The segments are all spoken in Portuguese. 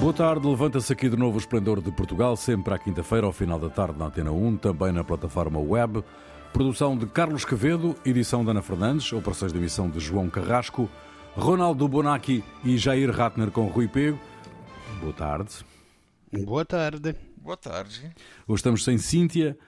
Boa tarde, levanta-se aqui de novo o Esplendor de Portugal, sempre à quinta-feira, ao final da tarde, na Antena 1, também na plataforma web. Produção de Carlos Quevedo, edição de Ana Fernandes, operações de emissão de João Carrasco, Ronaldo Bonacci e Jair Ratner com Rui Pego. Boa tarde. Boa tarde. Boa tarde. Hoje estamos sem Cíntia,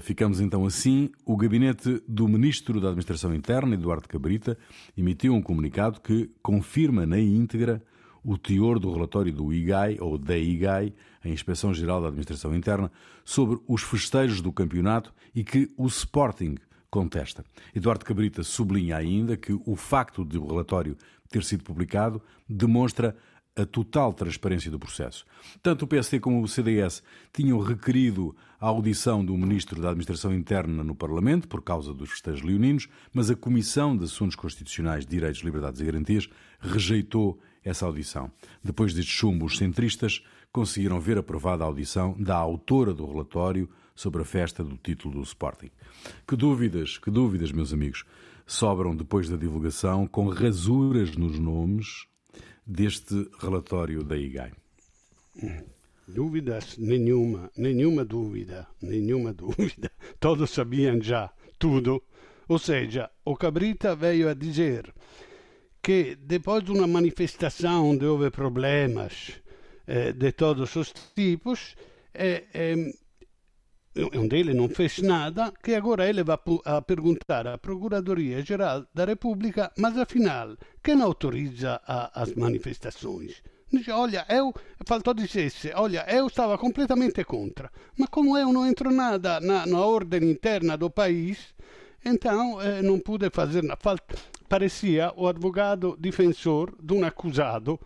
ficamos então assim. O gabinete do Ministro da Administração Interna, Eduardo Cabrita, emitiu um comunicado que confirma na íntegra o teor do relatório do IGAI, ou da IGAI, a Inspeção Geral da Administração Interna, sobre os festejos do campeonato e que o Sporting contesta. Eduardo Cabrita sublinha ainda que o facto de o relatório ter sido publicado demonstra a total transparência do processo. Tanto o PSD como o CDS tinham requerido a audição do Ministro da Administração Interna no Parlamento por causa dos festejos leoninos, mas a Comissão de Assuntos Constitucionais, Direitos, Liberdades e Garantias rejeitou essa audição. Depois deste chumbo, os centristas conseguiram ver aprovada a audição da autora do relatório sobre a festa do título do Sporting. Que dúvidas, meus amigos, sobram depois da divulgação com rasuras nos nomes deste relatório da IGAI. Dúvidas? Nenhuma dúvida. Todos sabiam já tudo. Ou seja, o Cabrita veio a dizer que depois de uma manifestação onde houve problemas de todos os tipos, onde ele não fez nada, que agora ele vai a perguntar à Procuradoria-Geral da República, mas afinal, quem autoriza as manifestações? Dice, olha, eu estava completamente contra, mas como eu não entro nada na ordem interna do país, então não pude fazer nada. Parecia o advogado defensor de um acusado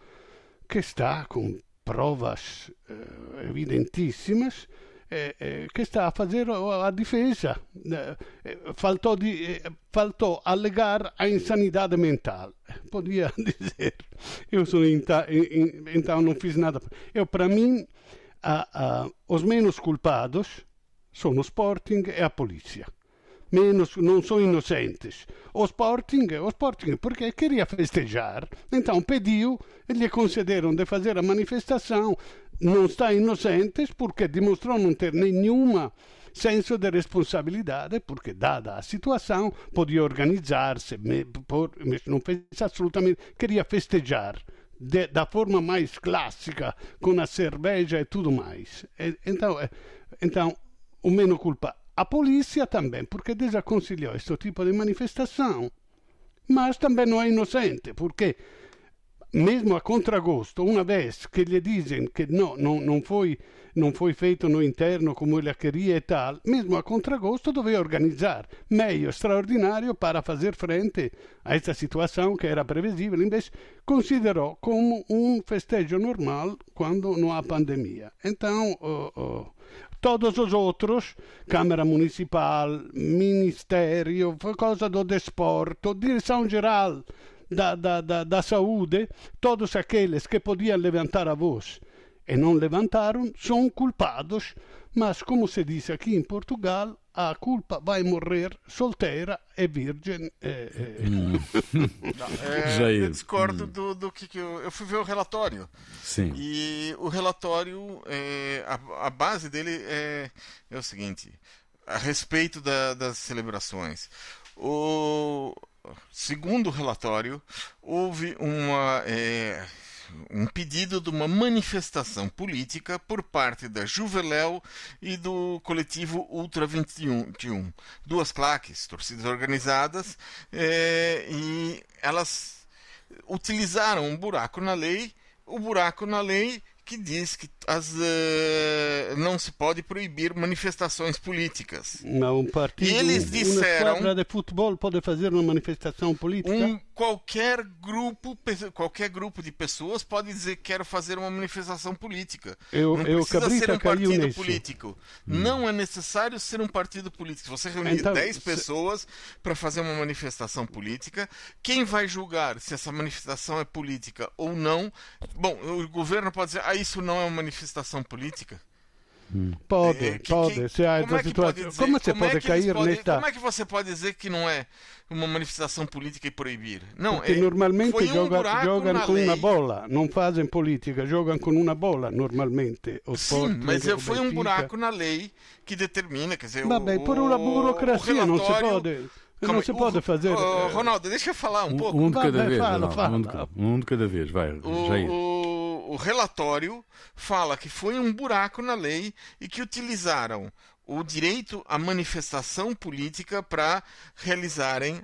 que está com provas evidentíssimas, que está a fazer a difesa. Faltou alegar a insanidade mental. Podia dizer, então não fiz nada. Para mim, os menos culpados são o Sporting e a polícia. Não são inocentes. O Sporting, porque queria festejar, então pediu e lhe concederam de fazer a manifestação. Não está inocentes porque demonstrou não ter nenhum senso de responsabilidade, porque, dada a situação, podia organizar-se, mas não fez absolutamente. Queria festejar da forma mais clássica, com a cerveja e tudo mais. Então o menos culpado. A polícia também, porque desaconselhou este tipo de manifestação, mas também não é inocente, porque mesmo a contragosto, uma vez que lhe dizem que não foi feito no interno como ele queria e tal, mesmo a contragosto doveva organizar meio extraordinário para fazer frente a esta situação que era previsível, invece considerou como um festejo normal quando não há pandemia. Então, todos os outros, Câmara Municipal, Ministério, coisa do desporto, Direção-Geral da Saúde, todos aqueles que podiam levantar a voz e não levantaram, são culpados, mas, como se diz aqui em Portugal, a culpa vai morrer solteira e virgem. Eu discordo do que eu fui ver o relatório. Sim. E o relatório, a base dele é o seguinte, a respeito das celebrações. Segundo o relatório, houve um pedido de uma manifestação política por parte da Juveleu e do coletivo Ultra 21. Duas claques, torcidas organizadas, e elas utilizaram um buraco na lei, que diz que não se pode proibir manifestações políticas. Não, um partido, e eles disseram, uma esquadra de futebol pode fazer uma manifestação política? Qualquer grupo de pessoas pode dizer que quero fazer uma manifestação política. Não precisa ser um partido político. Não é necessário ser um partido político. Se você reunir 10 pessoas para fazer uma manifestação política, quem vai julgar se essa manifestação é política ou não? Bom, o governo pode dizer, isso não é uma manifestação política? Pode, pode. Como você pode cair nesta... Como é que você pode dizer que não é uma manifestação política e proibir? Não, porque normalmente jogam com uma bola, não fazem política, jogam com uma bola, normalmente. Sim, mas foi um buraco na lei que determina, quer dizer... Vabbè, por uma burocracia não se pode... Não se pode fazer... Ronaldo, deixa eu falar um pouco. Um de cada vez, um de cada vez, vai, Jair. O relatório fala que foi um buraco na lei e que utilizaram o direito à manifestação política para realizarem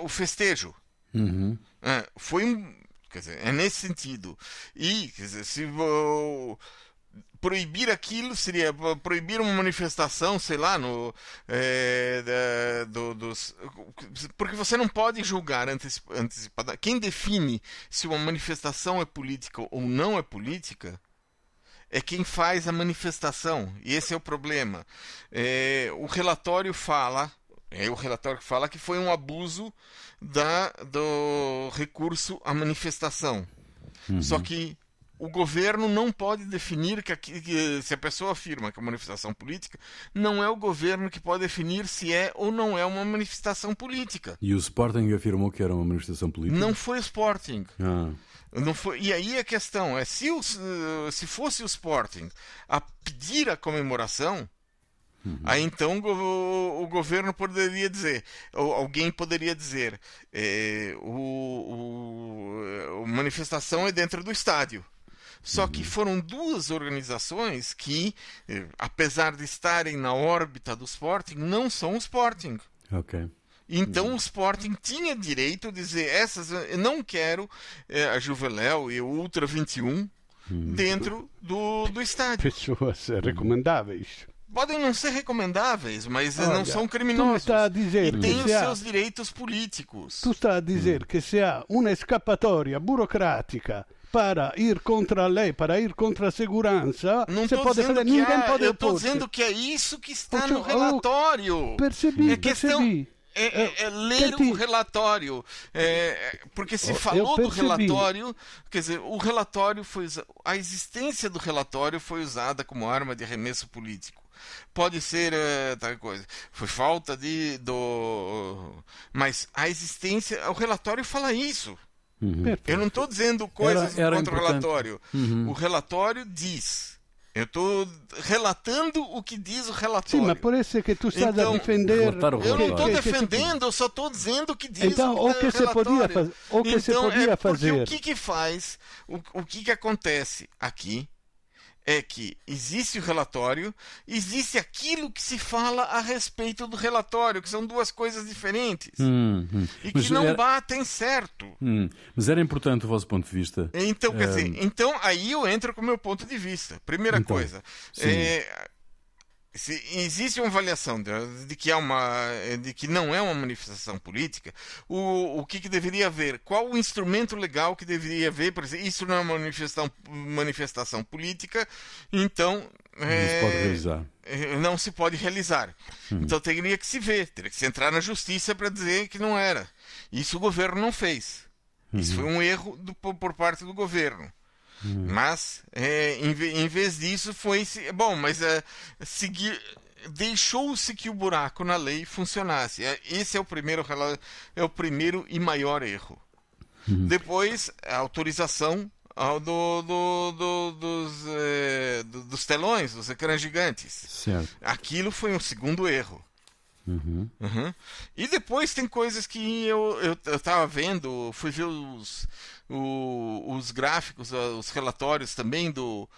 o festejo. Uhum. É nesse sentido. E, quer dizer, se vou... Proibir aquilo seria proibir uma manifestação, sei lá, porque você não pode julgar antecipada. Quem define se uma manifestação é política ou não é política é quem faz a manifestação. E esse é o problema. O relatório que fala que foi um abuso do recurso à manifestação. Uhum. Só que o governo não pode definir que se a pessoa afirma que é uma manifestação política, não é o governo que pode definir se é ou não é uma manifestação política. E o Sporting afirmou que era uma manifestação política? Não foi o Sporting. Não foi, e aí a questão é, se fosse o Sporting a pedir a comemoração, aí então o governo poderia dizer, ou alguém poderia dizer, a manifestação é dentro do estádio. Só que foram duas organizações que, apesar de estarem na órbita do Sporting, não são o Sporting. Ok. Então o Sporting tinha direito de dizer, eu não quero a Juveleu e o Ultra 21 dentro do estádio. Pessoas recomendáveis. Podem não ser recomendáveis, mas não são criminosos. E têm os seus direitos políticos. Tu estás a dizer que se há uma escapatória burocrática para ir contra a lei, para ir contra a segurança, não se pode fazer, ninguém pode. Eu estou dizendo que é isso que está no relatório. Percebi, percebi. É ler o relatório, porque se falou do relatório, quer dizer, a existência do relatório foi usada como arma de arremesso político. Pode ser tal coisa. Foi falta mas a existência, o relatório fala isso. Eu não estou dizendo coisas contra o relatório. O relatório diz. Eu estou relatando o que diz o relatório. Sim, mas parece que tu estás a defender... Eu não estou defendendo, eu só estou dizendo o que diz o que se podia fazer. O que faz, o que acontece aqui é que existe o relatório, existe aquilo que se fala a respeito do relatório, que são duas coisas diferentes e que não batem certo. Mas era importante o vosso ponto de vista. Então, quer dizer, então aí eu entro com o meu ponto de vista. Primeira coisa, se existe uma avaliação de que não é uma manifestação política, o que deveria haver? Qual o instrumento legal que deveria haver? Por exemplo, isso não é uma manifestação política, então não se pode realizar. Então teria que se entrar na justiça para dizer que não era. Isso o governo não fez. Isso foi um erro por parte do governo. Mas, em vez disso, foi... Bom, mas deixou-se que o buraco na lei funcionasse. Esse é o primeiro e maior erro. Depois, a autorização dos telões, dos ecrãs gigantes. Certo. Aquilo foi um segundo erro. E depois tem coisas que eu estava vendo, fui ver os gráficos, os relatórios também do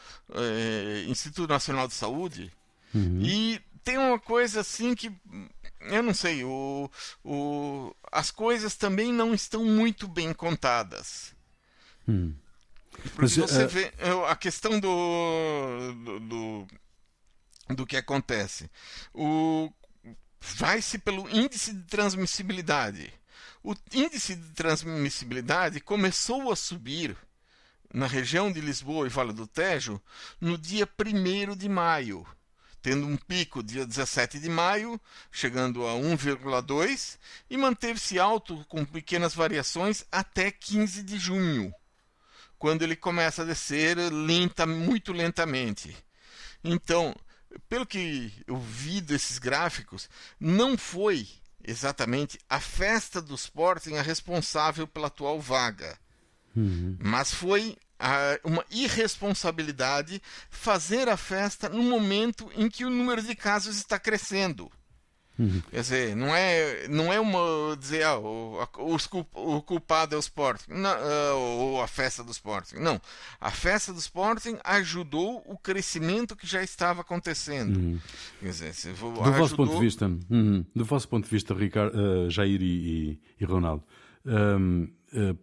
Instituto Nacional de Saúde, e tem uma coisa assim que, eu não sei, as coisas também não estão muito bem contadas. Porque você vê a questão do que acontece. Vai-se pelo índice de transmissibilidade. O índice de transmissibilidade começou a subir na região de Lisboa e Vale do Tejo no dia 1º de maio, tendo um pico dia 17 de maio, chegando a 1,2, e manteve-se alto com pequenas variações até 15 de junho, quando ele começa a descer muito lentamente. Então, pelo que eu vi desses gráficos, não foi exatamente a festa do Sporting a responsável pela atual vaga, mas foi uma irresponsabilidade fazer a festa no momento em que o número de casos está crescendo. Quer dizer, não é uma dizer o culpado é o Sporting, não, ou a festa do Sporting. Não, a festa do Sporting ajudou o crescimento que já estava acontecendo. Quer dizer, do vosso ponto de vista, Ricardo, Jair e Ronaldo,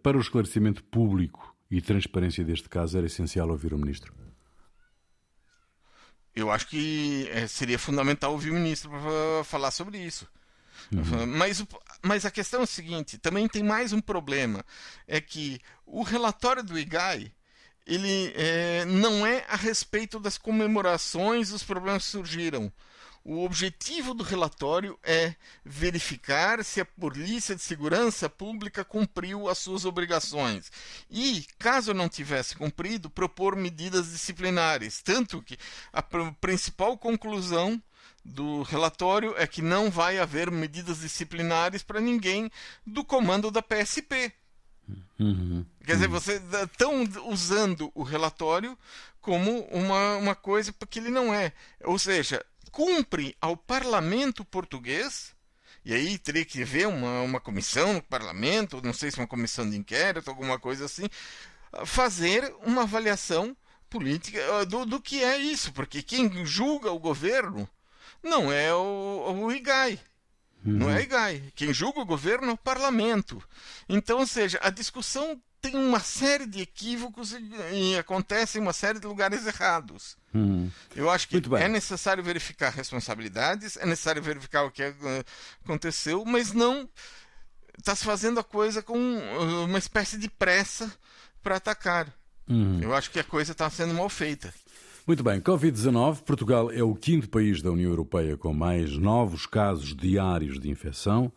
para o esclarecimento público e transparência deste caso, era essencial ouvir o Ministro? Eu acho que seria fundamental ouvir o Ministro para falar sobre isso. Mas a questão é a seguinte, também tem mais um problema, é que o relatório do IGAI, ele não é a respeito das comemorações dos problemas que surgiram. O objetivo do relatório é verificar se a Polícia de Segurança Pública cumpriu as suas obrigações e, caso não tivesse cumprido, propor medidas disciplinares. Tanto que a principal conclusão do relatório é que não vai haver medidas disciplinares para ninguém do comando da PSP. Quer dizer, vocês estão usando o relatório como uma coisa que ele não é. Ou seja, cumpre ao Parlamento português, e aí teria que haver uma comissão no Parlamento, não sei se uma comissão de inquérito, alguma coisa assim, fazer uma avaliação política do que é isso, porque quem julga o governo não é o IGAI. Não é o IGAI. Quem julga o governo é o Parlamento. Então, ou seja, a discussão tem uma série de equívocos e acontece em uma série de lugares errados. Eu acho que é necessário verificar responsabilidades, é necessário verificar o que aconteceu, mas não está se fazendo a coisa com uma espécie de pressa para atacar. Eu acho que a coisa está sendo mal feita. Muito bem, Covid-19, Portugal é o 5º país da União Europeia com mais novos casos diários de infecção.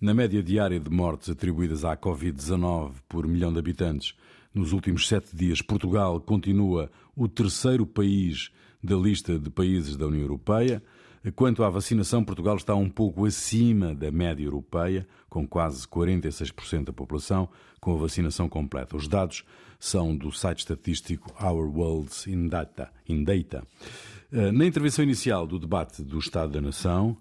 Na média diária de mortes atribuídas à Covid-19 por milhão de habitantes, nos últimos 7 dias, Portugal continua o 3º país da lista de países da União Europeia. Quanto à vacinação, Portugal está um pouco acima da média europeia, com quase 46% da população com a vacinação completa. Os dados são do site estatístico Our World in Data. Na intervenção inicial do debate do Estado da Nação,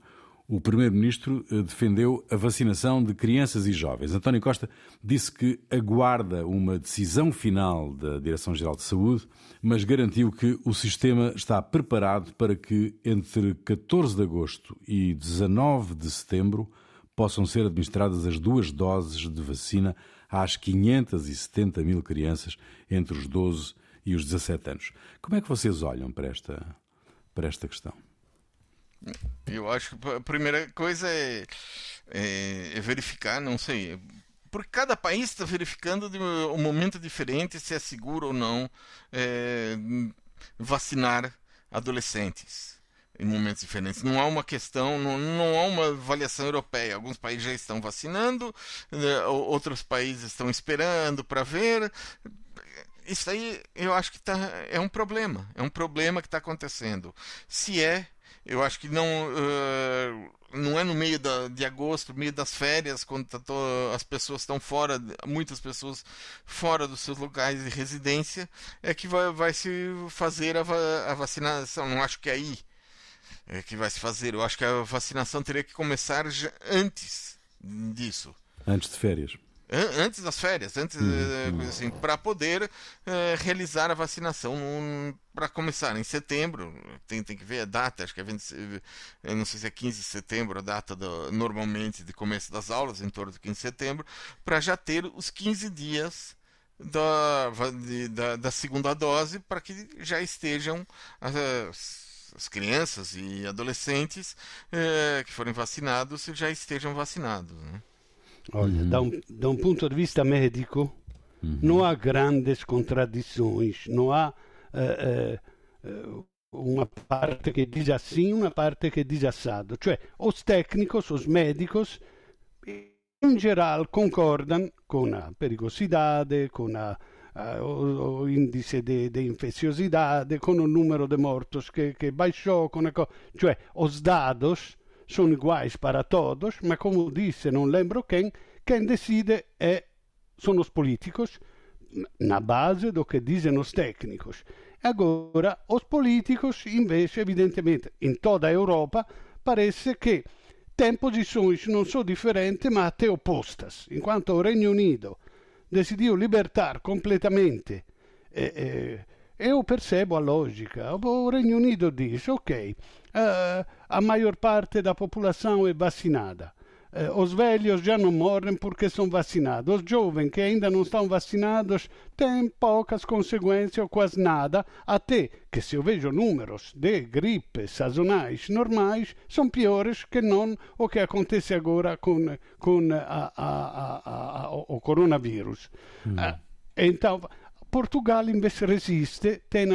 o Primeiro-Ministro defendeu a vacinação de crianças e jovens. António Costa disse que aguarda uma decisão final da Direção-Geral de Saúde, mas garantiu que o sistema está preparado para que entre 14 de agosto e 19 de setembro possam ser administradas as 2 doses de vacina às 570 mil crianças entre os 12 e os 17 anos. Como é que vocês olham para esta questão? Eu acho que a primeira coisa é verificar, não sei, porque cada país está verificando de um momento diferente se é seguro ou não vacinar adolescentes em momentos diferentes. Não há uma questão, não há uma avaliação europeia. Alguns países já estão vacinando, outros países estão esperando para ver. Isso aí eu acho que é um problema. É um problema que está acontecendo. Eu acho que não é no meio de agosto, no meio das férias, quando as pessoas estão fora, muitas pessoas fora dos seus locais de residência, é que vai se fazer a vacinação. Não acho que aí é que vai se fazer. Eu acho que a vacinação teria que começar já antes disso. Antes de férias. Antes das férias, assim, para poder realizar a vacinação para começar em setembro. Tem que ver a data, acho que é 20, não sei se é 15 de setembro a data normalmente de começo das aulas, em torno de 15 de setembro, para já ter os 15 dias da segunda dose, para que já estejam as crianças e adolescentes que forem vacinados já estejam vacinados, né? Olha, da un punto di vista medico non ha grandi contraddizioni, non ha una parte che dice assim, una parte che dice assado. Cioè, os técnicos, os médicos, in geral concordano con la pericolosità, con la o indice di infeziosità, con un numero di morti che baixò, cioè os dados sono iguais para todos, ma come disse, non lembro quem decide sono os políticos, na base do que dizem os técnicos. Agora, os políticos, invece, evidentemente, in tutta Europa, parece che têm posições não só diferentes, mas até opostas. Enquanto o Reino Unido decidiu libertar completamente, eu percebo a lógica. O Reino Unido diz, ok, a maior parte da população é vacinada. Os velhos já não morrem porque são vacinados. Os jovens que ainda não estão vacinados têm poucas consequências ou quase nada, até que, se eu vejo números de gripe sazonais normais, são piores que não o que acontece agora com o coronavírus. Então, Portugal, em vez, resiste, tem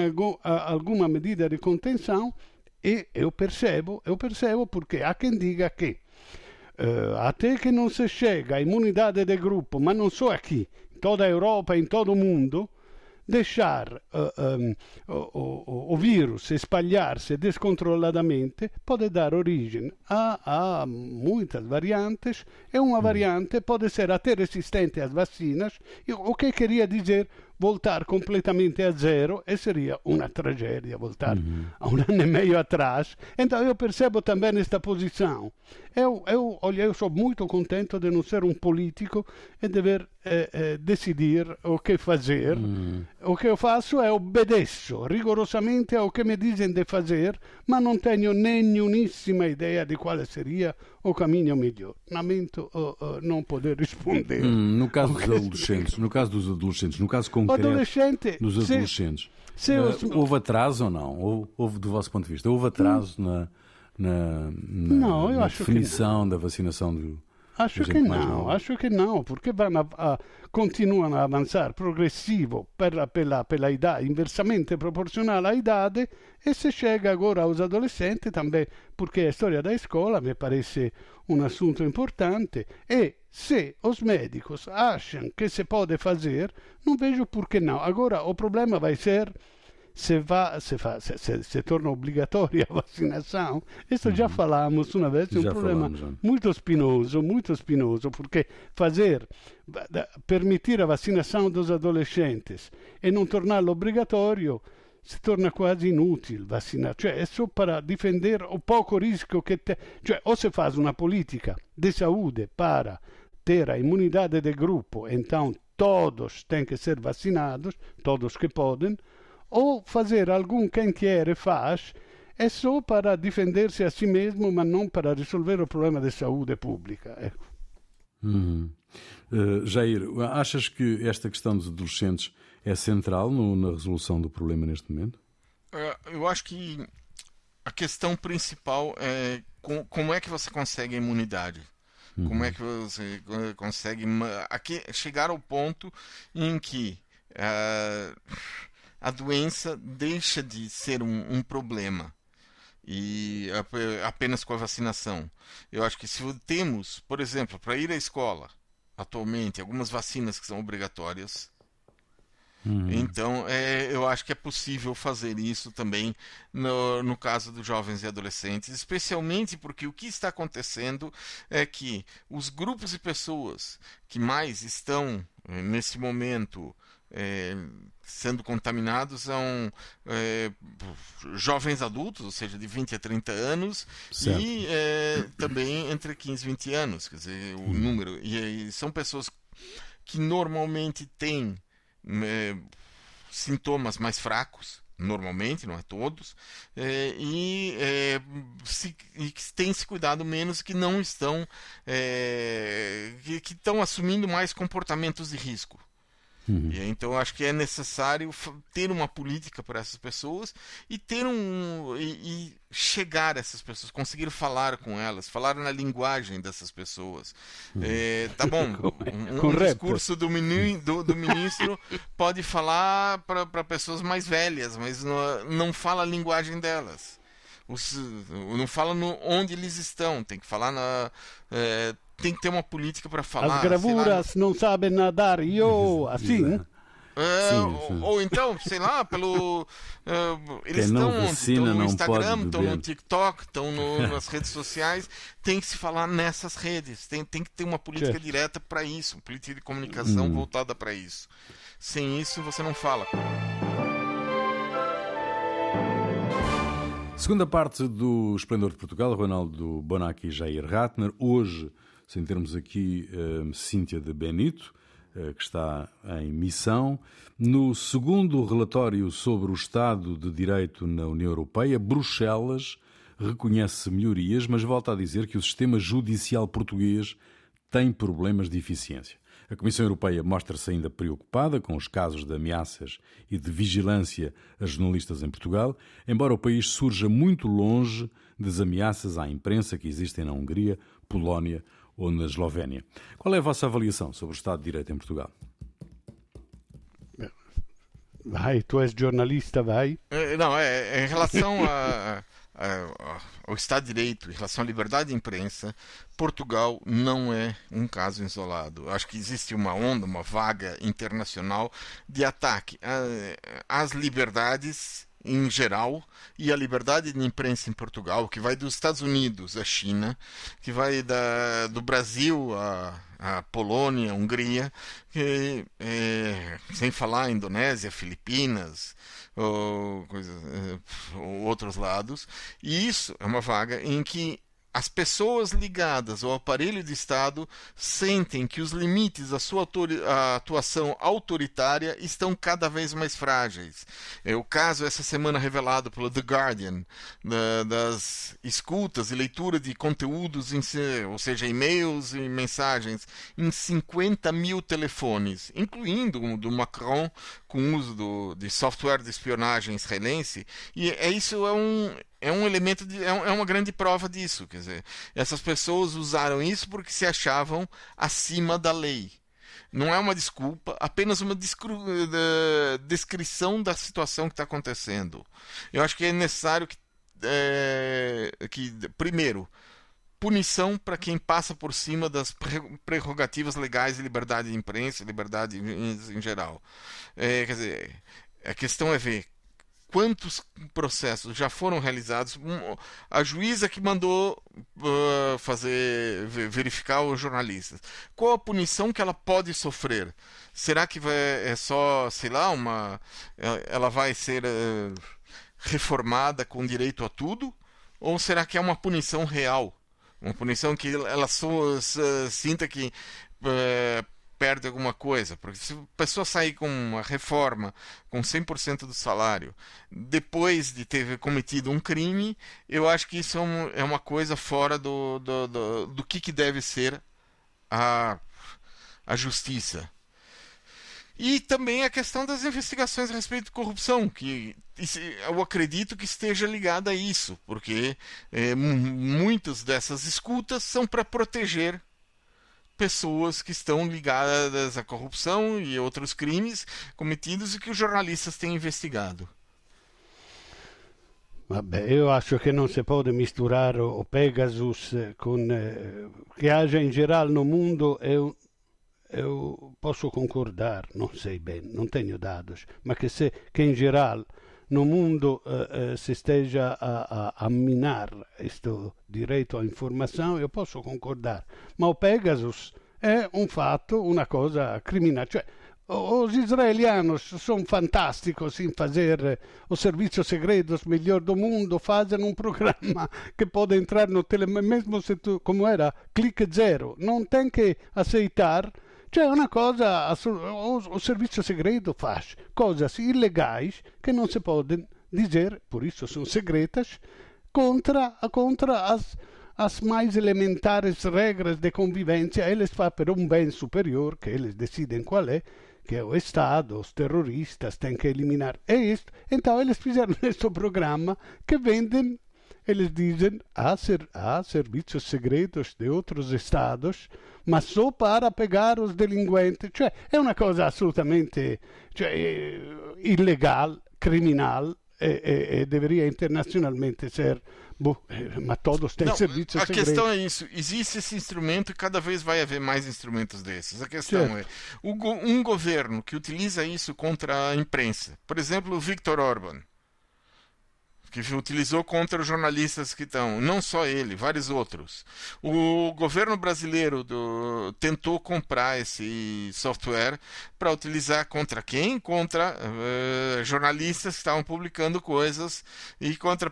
alguma medida de contenção, e eu percebo porque há quem diga que até que não se chega à imunidade de grupo, mas não só aqui, em toda a Europa, em todo o mundo, deixar o vírus espalhar-se descontroladamente pode dar origem a muitas variantes, e uma variante pode ser até resistente às vacinas, o que queria dizer voltar completamente a zero, e seria uma tragédia voltar a um ano e meio atrás. Então eu percebo também esta posição. Eu sou muito contente de não ser um político e dever decidir o que fazer. O que eu faço é obedeço rigorosamente ao que me dizem de fazer, mas não tenho nenhuma ideia de qual seria o caminho melhor. Lamento não poder responder. No caso dos adolescentes, houve atraso ou não? Houve, do vosso ponto de vista, houve atraso na definição da vacinação do Acho que não, porque continuano a avanzare progressivo per la età, inversamente proporzionale a idade, e se chega agora aos adolescentes também, porque a história da escola me parece um assunto importante, e se os médicos acham que se pode fazer, não vejo por que não. Agora o problema vai ser se torna obrigatória a vacinação. Isso já falamos uma vez, é um problema muito espinoso, porque permitir a vacinação dos adolescentes e não torná-lo obrigatório si torna quasi inutile vaccinare, cioè è solo per difendere o poco rischio che cioè o se faz una politica di saúde para ter a imunidade de grupo, então todos têm que ser vacinados, todos que podem, ou fazer algum quem quer faz, é só para defender-se a si mesmo, mas não para resolver o problema de saúde pública. Jair, achas que esta questão dos adolescentes é central na resolução do problema neste momento? Eu acho que a questão principal é como é que você consegue a imunidade. Como é que você consegue chegar ao ponto em que a doença deixa de ser um problema e apenas com a vacinação. Eu acho que se temos, por exemplo, para ir à escola, atualmente, algumas vacinas que são obrigatórias, então eu acho que é possível fazer isso também no caso dos jovens e adolescentes, especialmente porque o que está acontecendo é que os grupos de pessoas que mais estão, nesse momento, sendo contaminados são jovens adultos, ou seja, de 20 a 30 anos, certo. E também entre 15 e 20 anos, quer dizer, o número. E são pessoas que normalmente têm sintomas mais fracos, normalmente, não é todos, e que têm se cuidado menos, que não estão, que estão assumindo mais comportamentos de risco. E, então acho que é necessário ter uma política para essas pessoas e ter e chegar a essas pessoas, conseguir falar com elas, falar na linguagem dessas pessoas. Tá bom, um discurso do ministro pode falar para pessoas mais velhas, mas não fala a linguagem delas. Não fala onde eles estão, tem que falar tem que ter uma política para falar. As gravuras não sabem nadar, assim. Sim. Ou então, sei lá, pelo... eles estão no Instagram, estão no TikTok, estão nas redes sociais. Tem que se falar nessas redes. Tem que ter uma política direta para isso, uma política de comunicação voltada para isso. Sem isso, você não fala. Segunda parte do Esplendor de Portugal, Ronaldo Bonacci e Jair Ratner. Hoje, sem termos aqui Cíntia de Benito, que está em missão. No segundo relatório sobre o Estado de Direito na União Europeia, Bruxelas reconhece melhorias, mas volta a dizer que o sistema judicial português tem problemas de eficiência. A Comissão Europeia mostra-se ainda preocupada com os casos de ameaças e de vigilância a jornalistas em Portugal, embora o país surja muito longe das ameaças à imprensa que existem na Hungria, Polónia ou na Eslovénia. Qual é a vossa avaliação sobre o Estado de Direito em Portugal? Vai, tu és jornalista, vai. Não, em relação ao Estado de Direito, em relação à liberdade de imprensa, Portugal não é um caso isolado. Acho que existe uma onda, uma vaga internacional de ataque às liberdades em geral, e a liberdade de imprensa em Portugal, que vai dos Estados Unidos à China, que vai do Brasil à Polônia, à Hungria, que, sem falar Indonésia, Filipinas, ou outros lados. E isso é uma vaga em que as pessoas ligadas ao aparelho de Estado sentem que os limites da sua atuação autoritária estão cada vez mais frágeis. É o caso, essa semana, revelado pelo The Guardian, das escutas e leitura de conteúdos, ou seja, e-mails e mensagens, em 50 mil telefones, incluindo o do Macron, com o uso de software de espionagem israelense. E isso é um elemento, é uma grande prova disso. Quer dizer, essas pessoas usaram isso porque se achavam acima da lei. Não é uma desculpa, apenas uma descrição da situação que está acontecendo. Eu acho que é necessário que primeiro, punição para quem passa por cima das prerrogativas legais de liberdade de imprensa, liberdade em geral. Quer dizer, a questão é ver quantos processos já foram realizados. A juíza que mandou fazer verificar os jornalistas, qual a punição que ela pode sofrer? Será que é só, sei lá, ela vai ser reformada com direito a tudo? Ou será que é uma punição real? Uma punição que ela só sinta que perde alguma coisa, porque se a pessoa sair com uma reforma com 100% do salário depois de ter cometido um crime, eu acho que isso é uma coisa fora do que deve ser a justiça. E também a questão das investigações a respeito de corrupção, que eu acredito que esteja ligada a isso, porque muitas dessas escutas são para proteger pessoas que estão ligadas à corrupção e outros crimes cometidos e que os jornalistas têm investigado. Vabbè, eu acho que não se pode misturar o Pegasus com o que haja em geral no mundo. Eu posso concordar, não sei bem, não tenho dados, mas que em geral no mundo se esteja a minar este direito à informação, eu posso concordar. Mas o Pegasus é um fato, uma coisa criminal. Cioè, os israelianos são fantásticos em fazer os serviços segredos melhor do mundo, fazem um programa que pode entrar no telemóvel, mesmo se tu, como era, clique zero, não tem que aceitar. C'è una cosa, o servizio segreto faz coisas ilegais que não se podem dizer, por isso são secretas, contra as mais elementares regras de convivência. Eles fazem por um bem superior, que eles decidem qual é, que é o Estado, os terroristas têm que eliminar. É isto. Então eles fizeram este programa que vendem, eles dizem, há serviços segredos de outros estados, mas só para pegar os delinquentes. Cioè, é uma coisa absolutamente ilegal, criminal, deveria internacionalmente ser. Bom, mas todos têm serviços secretos. A questão é isso. Existe esse instrumento e cada vez vai haver mais instrumentos desses. A questão é, um governo que utiliza isso contra a imprensa, por exemplo, o Viktor Orban, que utilizou contra os jornalistas que estão, não só ele, vários outros. O governo brasileiro tentou comprar esse software para utilizar contra quem? Contra jornalistas que estavam publicando coisas e contra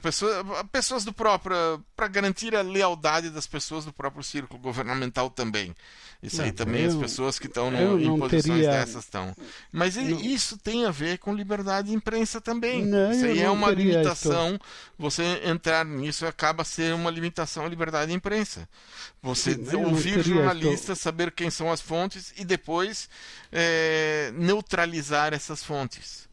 pessoas do próprio, para garantir a lealdade das pessoas do próprio círculo governamental também. Isso aí também as pessoas que estão em posições dessas estão. Mas isso tem a ver com liberdade de imprensa também. Isso aí é uma limitação. Você entrar nisso acaba sendo uma limitação à liberdade de imprensa. Você ouvir jornalistas, saber quem são as fontes e depois neutralizar essas fontes.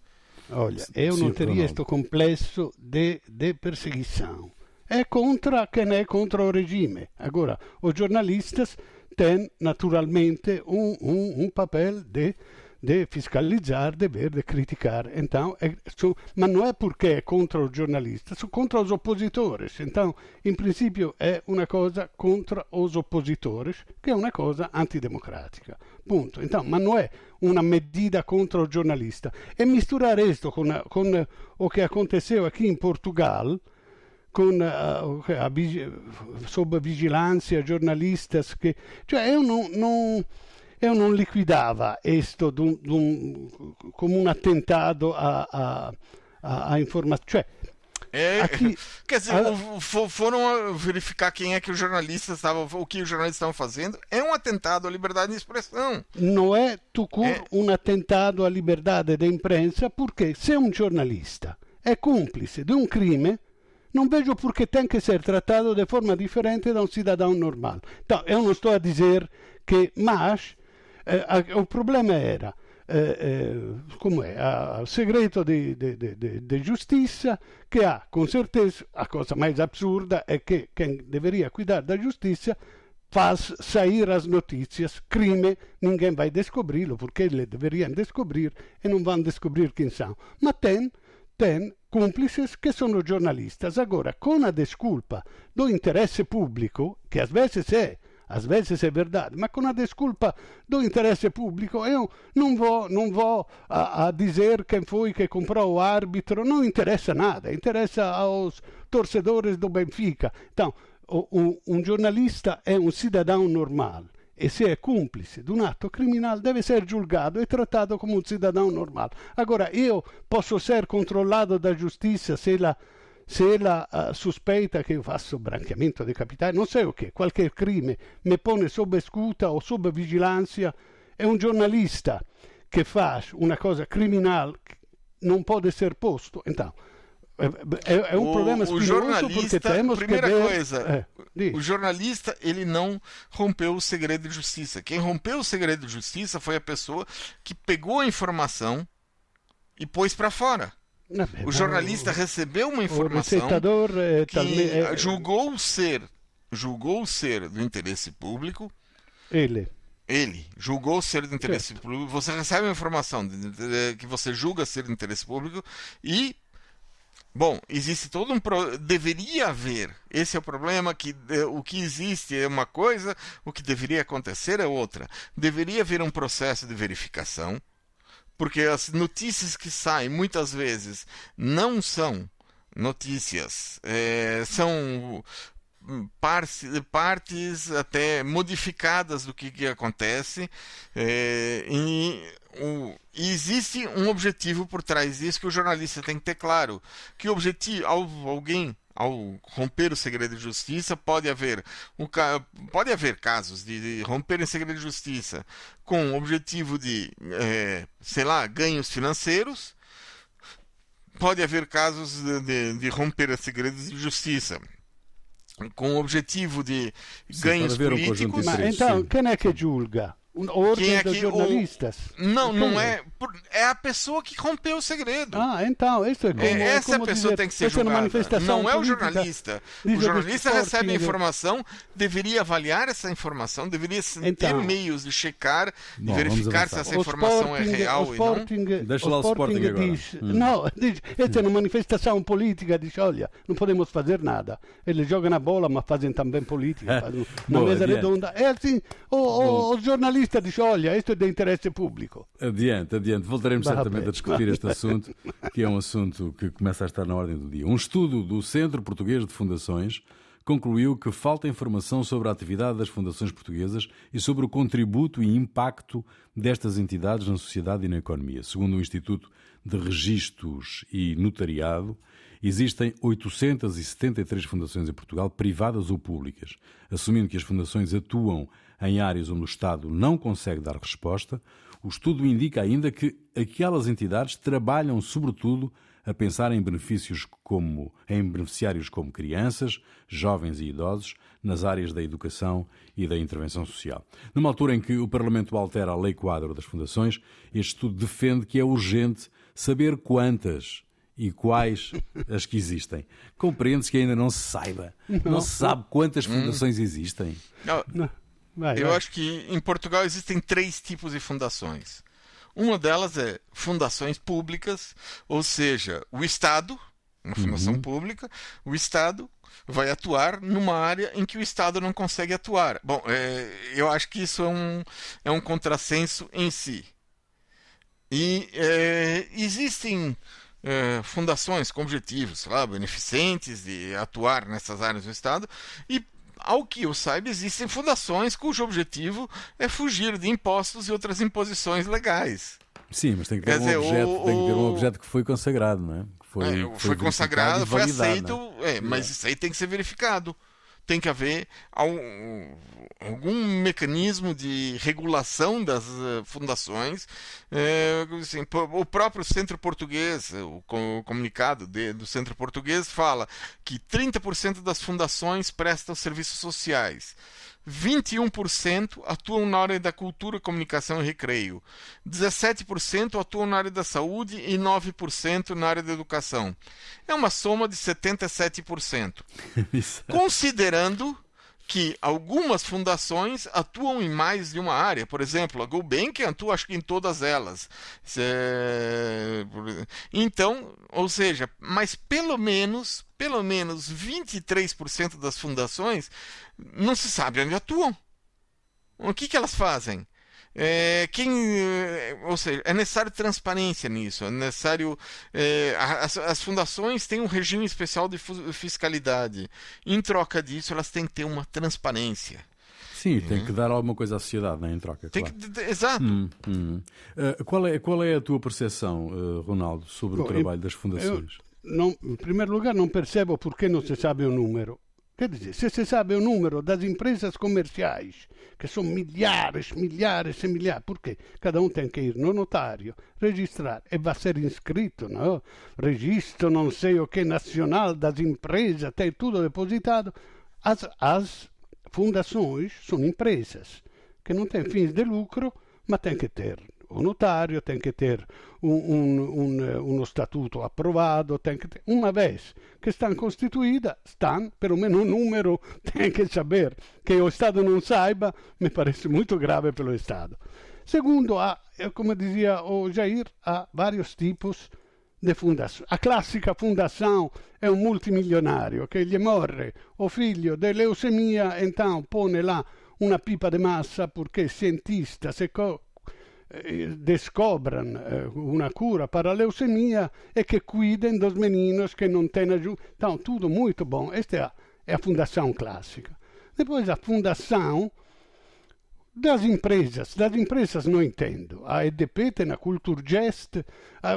Olha, eu não teria este complexo de perseguição. É contra quem é contra o regime. Agora, os jornalistas têm naturalmente um papel de fiscalizzare, de ver, de criticar. Então, mas não é porque é contra os jornalistas, é contra os opositores. Então, em princípio, é uma coisa contra os opositores, que é uma coisa antidemocrática. Punto. Então, mas não é uma medida contra o jornalista. E misturar isto com o que aconteceu aqui em Portugal, con sob vigilância jornalistas que... Cioè, eu não liquidava isto como um atentado à informação. Cioè, quer dizer, foram verificar quem é que os jornalistas estavam, o que os jornalistas estavam fazendo. É um atentado à liberdade de expressão. Não é, um atentado à liberdade de imprensa, porque se um jornalista é cúmplice de um crime, não vejo por que tem que ser tratado de forma diferente de um cidadão normal. Então, eu não estou a dizer que, mas o problema era o segredo de justiça, que há, com certeza, a coisa mais absurda é que quem deveria cuidar da justiça faz sair as notícias, crime, ninguém vai descobri-lo, porque eles deveriam descobrir e não vão descobrir quem são. Mas tem cúmplices que são jornalistas. Agora, com a desculpa do interesse público, que às vezes é verdade, mas com a desculpa do interesse público, eu não vou a dizer quem foi que comprou o árbitro, não interessa nada, interessa aos torcedores do Benfica. Então, um jornalista é um cidadão normal, e se é cúmplice de um ato criminal deve ser julgado e tratado como um cidadão normal. Agora, eu posso ser controllado da justiça se ela suspeita che io faccio branchiamento di capitali, non so che, qualche crime, mi pone sub escuta o sub vigilanza, è un giornalista che fa una cosa criminale, non può essere posto. Então, é um problema espinhoso porque temos primeira que ver... coisa, o jornalista, ele não rompeu o segredo de justiça. Quem rompeu o segredo de justiça foi a pessoa que pegou a informação e pôs para fora. O jornalista recebeu uma informação que julgou ser do interesse público. Ele julgou ser de interesse público. Você recebe uma informação que você julga ser de interesse público e... Bom, existe todo um deveria haver. Esse é o problema, que o que existe é uma coisa, o que deveria acontecer é outra. Deveria haver um processo de verificação, porque as notícias que saem muitas vezes não são notícias, são partes até modificadas do que acontece, e existe um objetivo por trás disso que o jornalista tem que ter claro, que o objetivo, ao romper o segredo de justiça, pode haver casos de romper o segredo de justiça com o objetivo de ganhos financeiros, pode haver casos de romper o segredo de justiça com o objetivo de ganhos políticos. Mas então, quem é que julga? A ordem é dos jornalistas. Não, entende? Não é. É a pessoa que rompeu o segredo. Ah, então, isso é como, essa como pessoa dizer, tem que ser julgada. Não é o jornalista. O jornalista recebe a informação, deveria avaliar essa informação, deveria ter meios de checar, de verificar se essa informação é real ou não. Deixa lá o Sporting agora. Diz, não, diz, essa é uma manifestação política. Diz, olha, não podemos fazer nada. Eles jogam a bola, mas fazem também política. Fazem uma mesa redonda. É assim, o jornalista diz, olha, isto é de interesse público. Adiante, adiante. Voltaremos certamente a discutir este assunto, que é um assunto que começa a estar na ordem do dia. Um estudo do Centro Português de Fundações concluiu que falta informação sobre a atividade das fundações portuguesas e sobre o contributo e impacto destas entidades na sociedade e na economia. Segundo o Instituto de Registros e Notariado, existem 873 fundações em Portugal, privadas ou públicas. Assumindo que as fundações atuam em áreas onde o Estado não consegue dar resposta, o estudo indica ainda que aquelas entidades trabalham sobretudo a pensar em beneficiários como crianças, jovens e idosos, nas áreas da educação e da intervenção social. Numa altura em que o Parlamento altera a Lei Quadro das Fundações, este estudo defende que é urgente saber quantas e quais as que existem. Compreende-se que ainda não se saiba. Não se sabe quantas fundações existem. Não. Eu acho que em Portugal existem 3 tipos de fundações. Uma delas é fundações públicas, ou seja, o Estado, uma fundação pública, o Estado vai atuar numa área em que o Estado não consegue atuar. Bom, eu acho que isso é um contrassenso em si. E existem fundações com objetivos, sei lá, beneficentes de atuar nessas áreas do Estado e, ao que eu saiba, existem fundações cujo objetivo é fugir de impostos e outras imposições legais. Sim, mas tem que ter, um objeto que foi consagrado, não é? Foi consagrado, foi aceito, mas isso aí tem que ser verificado. Tem que haver algum mecanismo de regulação das fundações. Assim, o próprio Centro Português, o comunicado do Centro Português fala que 30% das fundações prestam serviços sociais, 21% atuam na área da cultura, comunicação e recreio, 17% atuam na área da saúde e 9% na área da educação. É uma soma de 77%. Considerando que algumas fundações atuam em mais de uma área. Por exemplo, a Gulbenkian atua, acho que, em todas elas. Então, ou seja, mas pelo menos 23% das fundações não se sabe onde atuam. O que elas fazem? Ou seja, é necessário transparência nisso. É necessário, as fundações têm um regime especial de fiscalidade. Em troca disso, elas têm que ter uma transparência. Sim, tem que dar alguma coisa à sociedade, né, em troca. Claro. Exato. Qual é a tua percepção, Ronaldo, sobre o trabalho das fundações? Em primeiro lugar, não percebo por que não se sabe o número. Quer dizer, se se sabe o número das empresas comerciais, que são milhares, milhares e milhares, porque cada tem que ir no notário, registrar, e vai ser inscrito, não? Registro, não sei o que, nacional das empresas, tem tudo depositado. As fundações são empresas que não têm fins de lucro, mas têm que ter o notário, tem que ter um estatuto aprovado, tem que ter, uma vez que estão constituídas, pelo menos o número tem que saber. Que o Estado não saiba, me parece muito grave pelo Estado. Segundo, como dizia o Jair, há vários tipos de fundação. A clássica fundação é um multimilionário que gli morre o filho de leucemia, então põe lá uma pipa de massa porque cientista descobrano una cura para a leucemia e que cuidem dos meninos que não têm ajuda. Então, tudo muito bom. Esta é a fundação clássica. Depois, a fundação das empresas. Das empresas não entendo. A EDP tem a Culturgest, a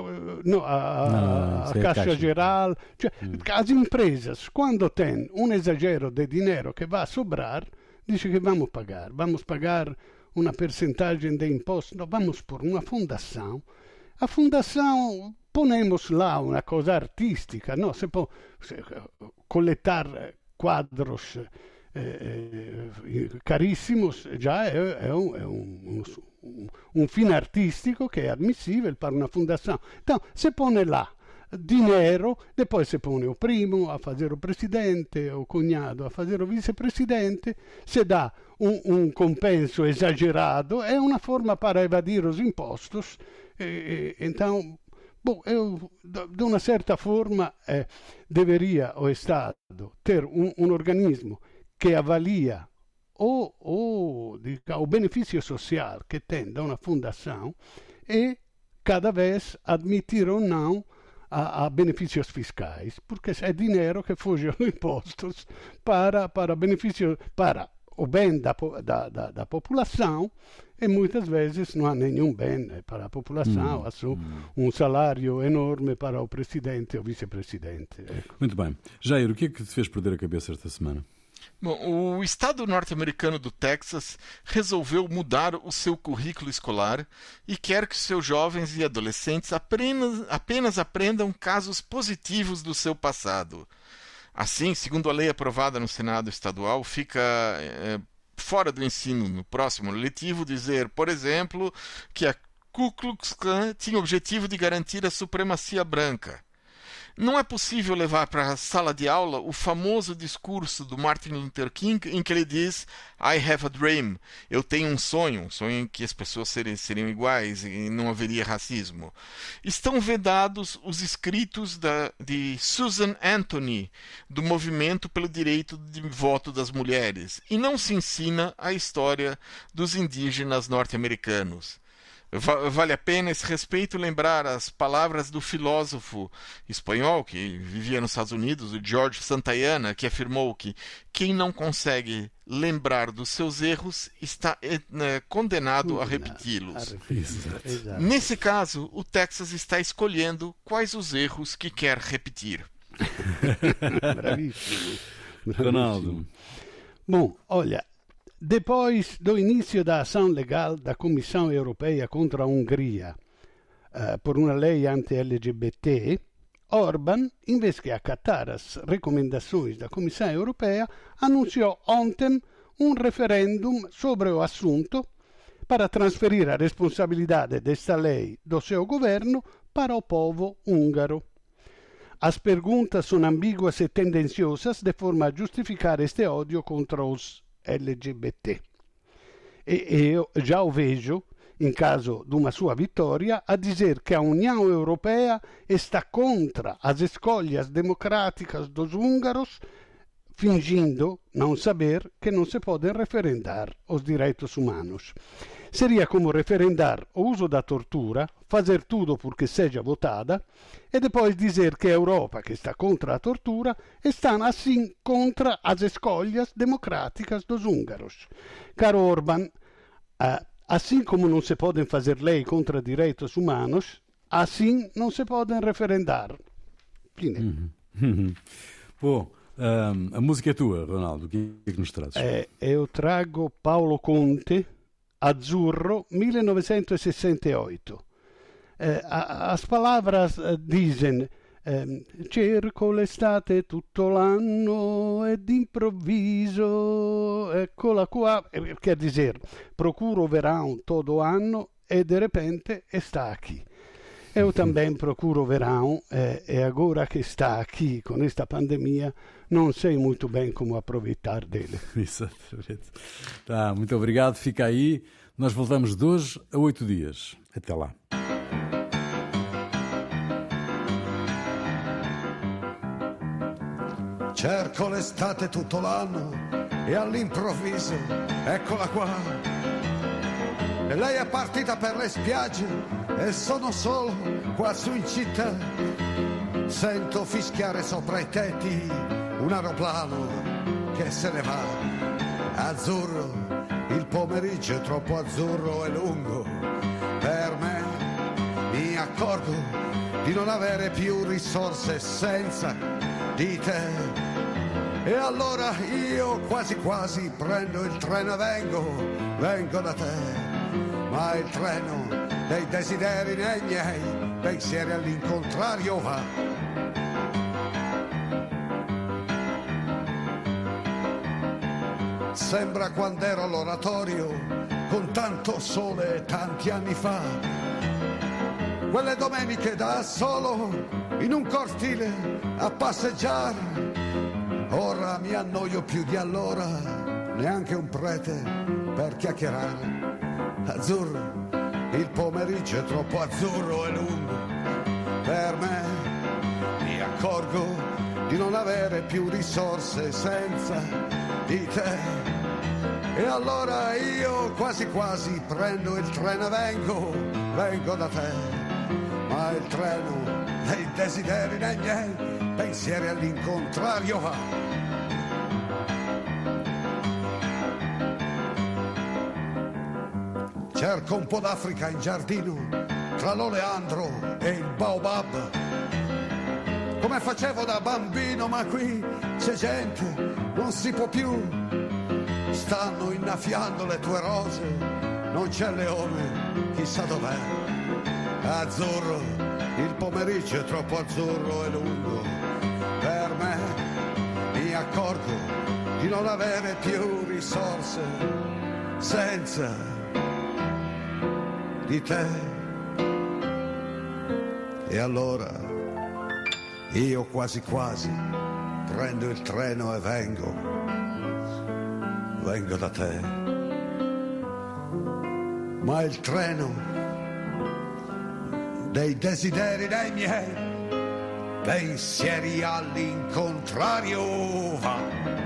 Caixa Geral. Cioè, as empresas, quando tem um exagero de dinheiro que vai sobrar, dice que vamos pagar uma percentagem de imposto, não, vamos por uma fundação. A fundação, ponemos lá uma coisa artística, não? Se pode coletar quadros caríssimos, già è un fine artistico che è ammissibile per una fondazione. Então, se pone là dinero e poi se pone o primo a fare o presidente, o cognato a fare o vicepresidente, se dà un compenso esagerato, è una forma para evadir os impostos. Então, bom, eu, de uma certa forma, deveria o Estado ter um organismo que avalia o benefício social que tem de uma fundação e, cada vez, admitir ou não a benefícios fiscais, porque é dinheiro que foge aos impostos para benefício, para o bem da população, e muitas vezes não há nenhum bem para a população, há só um salário enorme para o presidente ou vice-presidente. Muito bem. Jair, o que é que te fez perder a cabeça esta semana? Bom, o estado norte-americano do Texas resolveu mudar o seu currículo escolar e quer que seus jovens e adolescentes apenas aprendam casos positivos do seu passado. Assim, segundo a lei aprovada no Senado estadual, fica fora do ensino no próximo letivo dizer, por exemplo, que a Ku Klux Klan tinha o objetivo de garantir a supremacia branca. Não é possível levar para a sala de aula o famoso discurso do Martin Luther King em que ele diz I have a dream, eu tenho um sonho em que as pessoas seriam iguais e não haveria racismo. Estão vedados os escritos de Susan Anthony, do movimento pelo direito de voto das mulheres, e não se ensina a história dos indígenas norte-americanos. Vale a pena esse respeito lembrar as palavras do filósofo espanhol que vivia nos Estados Unidos, o George Santayana, que afirmou que quem não consegue lembrar dos seus erros está condenado a repeti-los. Nesse caso, o Texas está escolhendo quais os erros que quer repetir. Bravíssimo. Ronaldo. Bom, olha, depois do início da ação legal da Comissão Europeia contra a Hungria por uma lei anti-LGBT, Orban, em vez de acatar as recomendações da Comissão Europeia, anunciou ontem um referendum sobre o assunto para transferir a responsabilidade desta lei do seu governo para o povo húngaro. As perguntas são ambíguas e tendenciosas de forma a justificar este ódio contra os LGBT. E eu já o vejo, em caso de uma sua vitória, a dizer que a União Europeia está contra as escolhas democráticas dos húngaros, fingindo não saber que não se podem referendar os direitos humanos. Seria como referendar o uso da tortura, fazer tudo porque seja votada, e depois dizer que a Europa, que está contra a tortura, está, assim, contra as escolhas democráticas dos húngaros. Caro Orban, assim como não se podem fazer lei contra direitos humanos, assim não se podem referendar. Fine. Bom, a música é tua, Ronaldo. O que é que nos trazes? Eu trago Paolo Conte, Azzurro, 1968. As palavras dizem cerco l'estate tutto l'anno e d'improvviso eccola qua, quer dizer, procuro o verão todo ano e de repente está aqui. Eu também procuro o verão e agora que está aqui com esta pandemia não sei muito bem como aproveitar dele. Exatamente. Tá, muito obrigado, fica aí. Nós voltamos de hoje a 8 dias. Até lá. Cerco l'estate tutto l'anno e all'improvviso eccola qua. E lei è partita per le spiagge e sono solo qua su in città. Sento fischiare sopra i tetti un aeroplano che se ne va. Azzurro, il pomeriggio è troppo azzurro e lungo per me. Mi accorgo di non avere più risorse senza di te. E allora io quasi quasi prendo il treno e vengo da te. Ma il treno dei desideri nei miei pensieri all'incontrario va. Sembra quando era all'oratorio, con tanto sole tanti anni fa. Quelle domeniche da solo, in un cortile a passeggiare. Ora mi annoio più di allora, neanche un prete per chiacchierare. Azzurro, il pomeriggio è troppo azzurro e lungo per me. Mi accorgo di non avere più risorse senza di te, e allora io quasi quasi prendo il treno e vengo da te, ma il treno dei desideri nei miei pensieri all'incontrario va. Cerco un po' d'Africa in giardino, tra l'oleandro e il baobab, come facevo da bambino, ma qui c'è gente, non si può più, stanno innaffiando le tue rose, non c'è leone, chissà dov'è. Azzurro, il pomeriggio è troppo azzurro e lungo per me, mi accorgo di non avere più risorse senza di te, e allora io quasi quasi prendo il treno e vengo da te, ma il treno dei desideri dei miei pensieri all'incontrario va.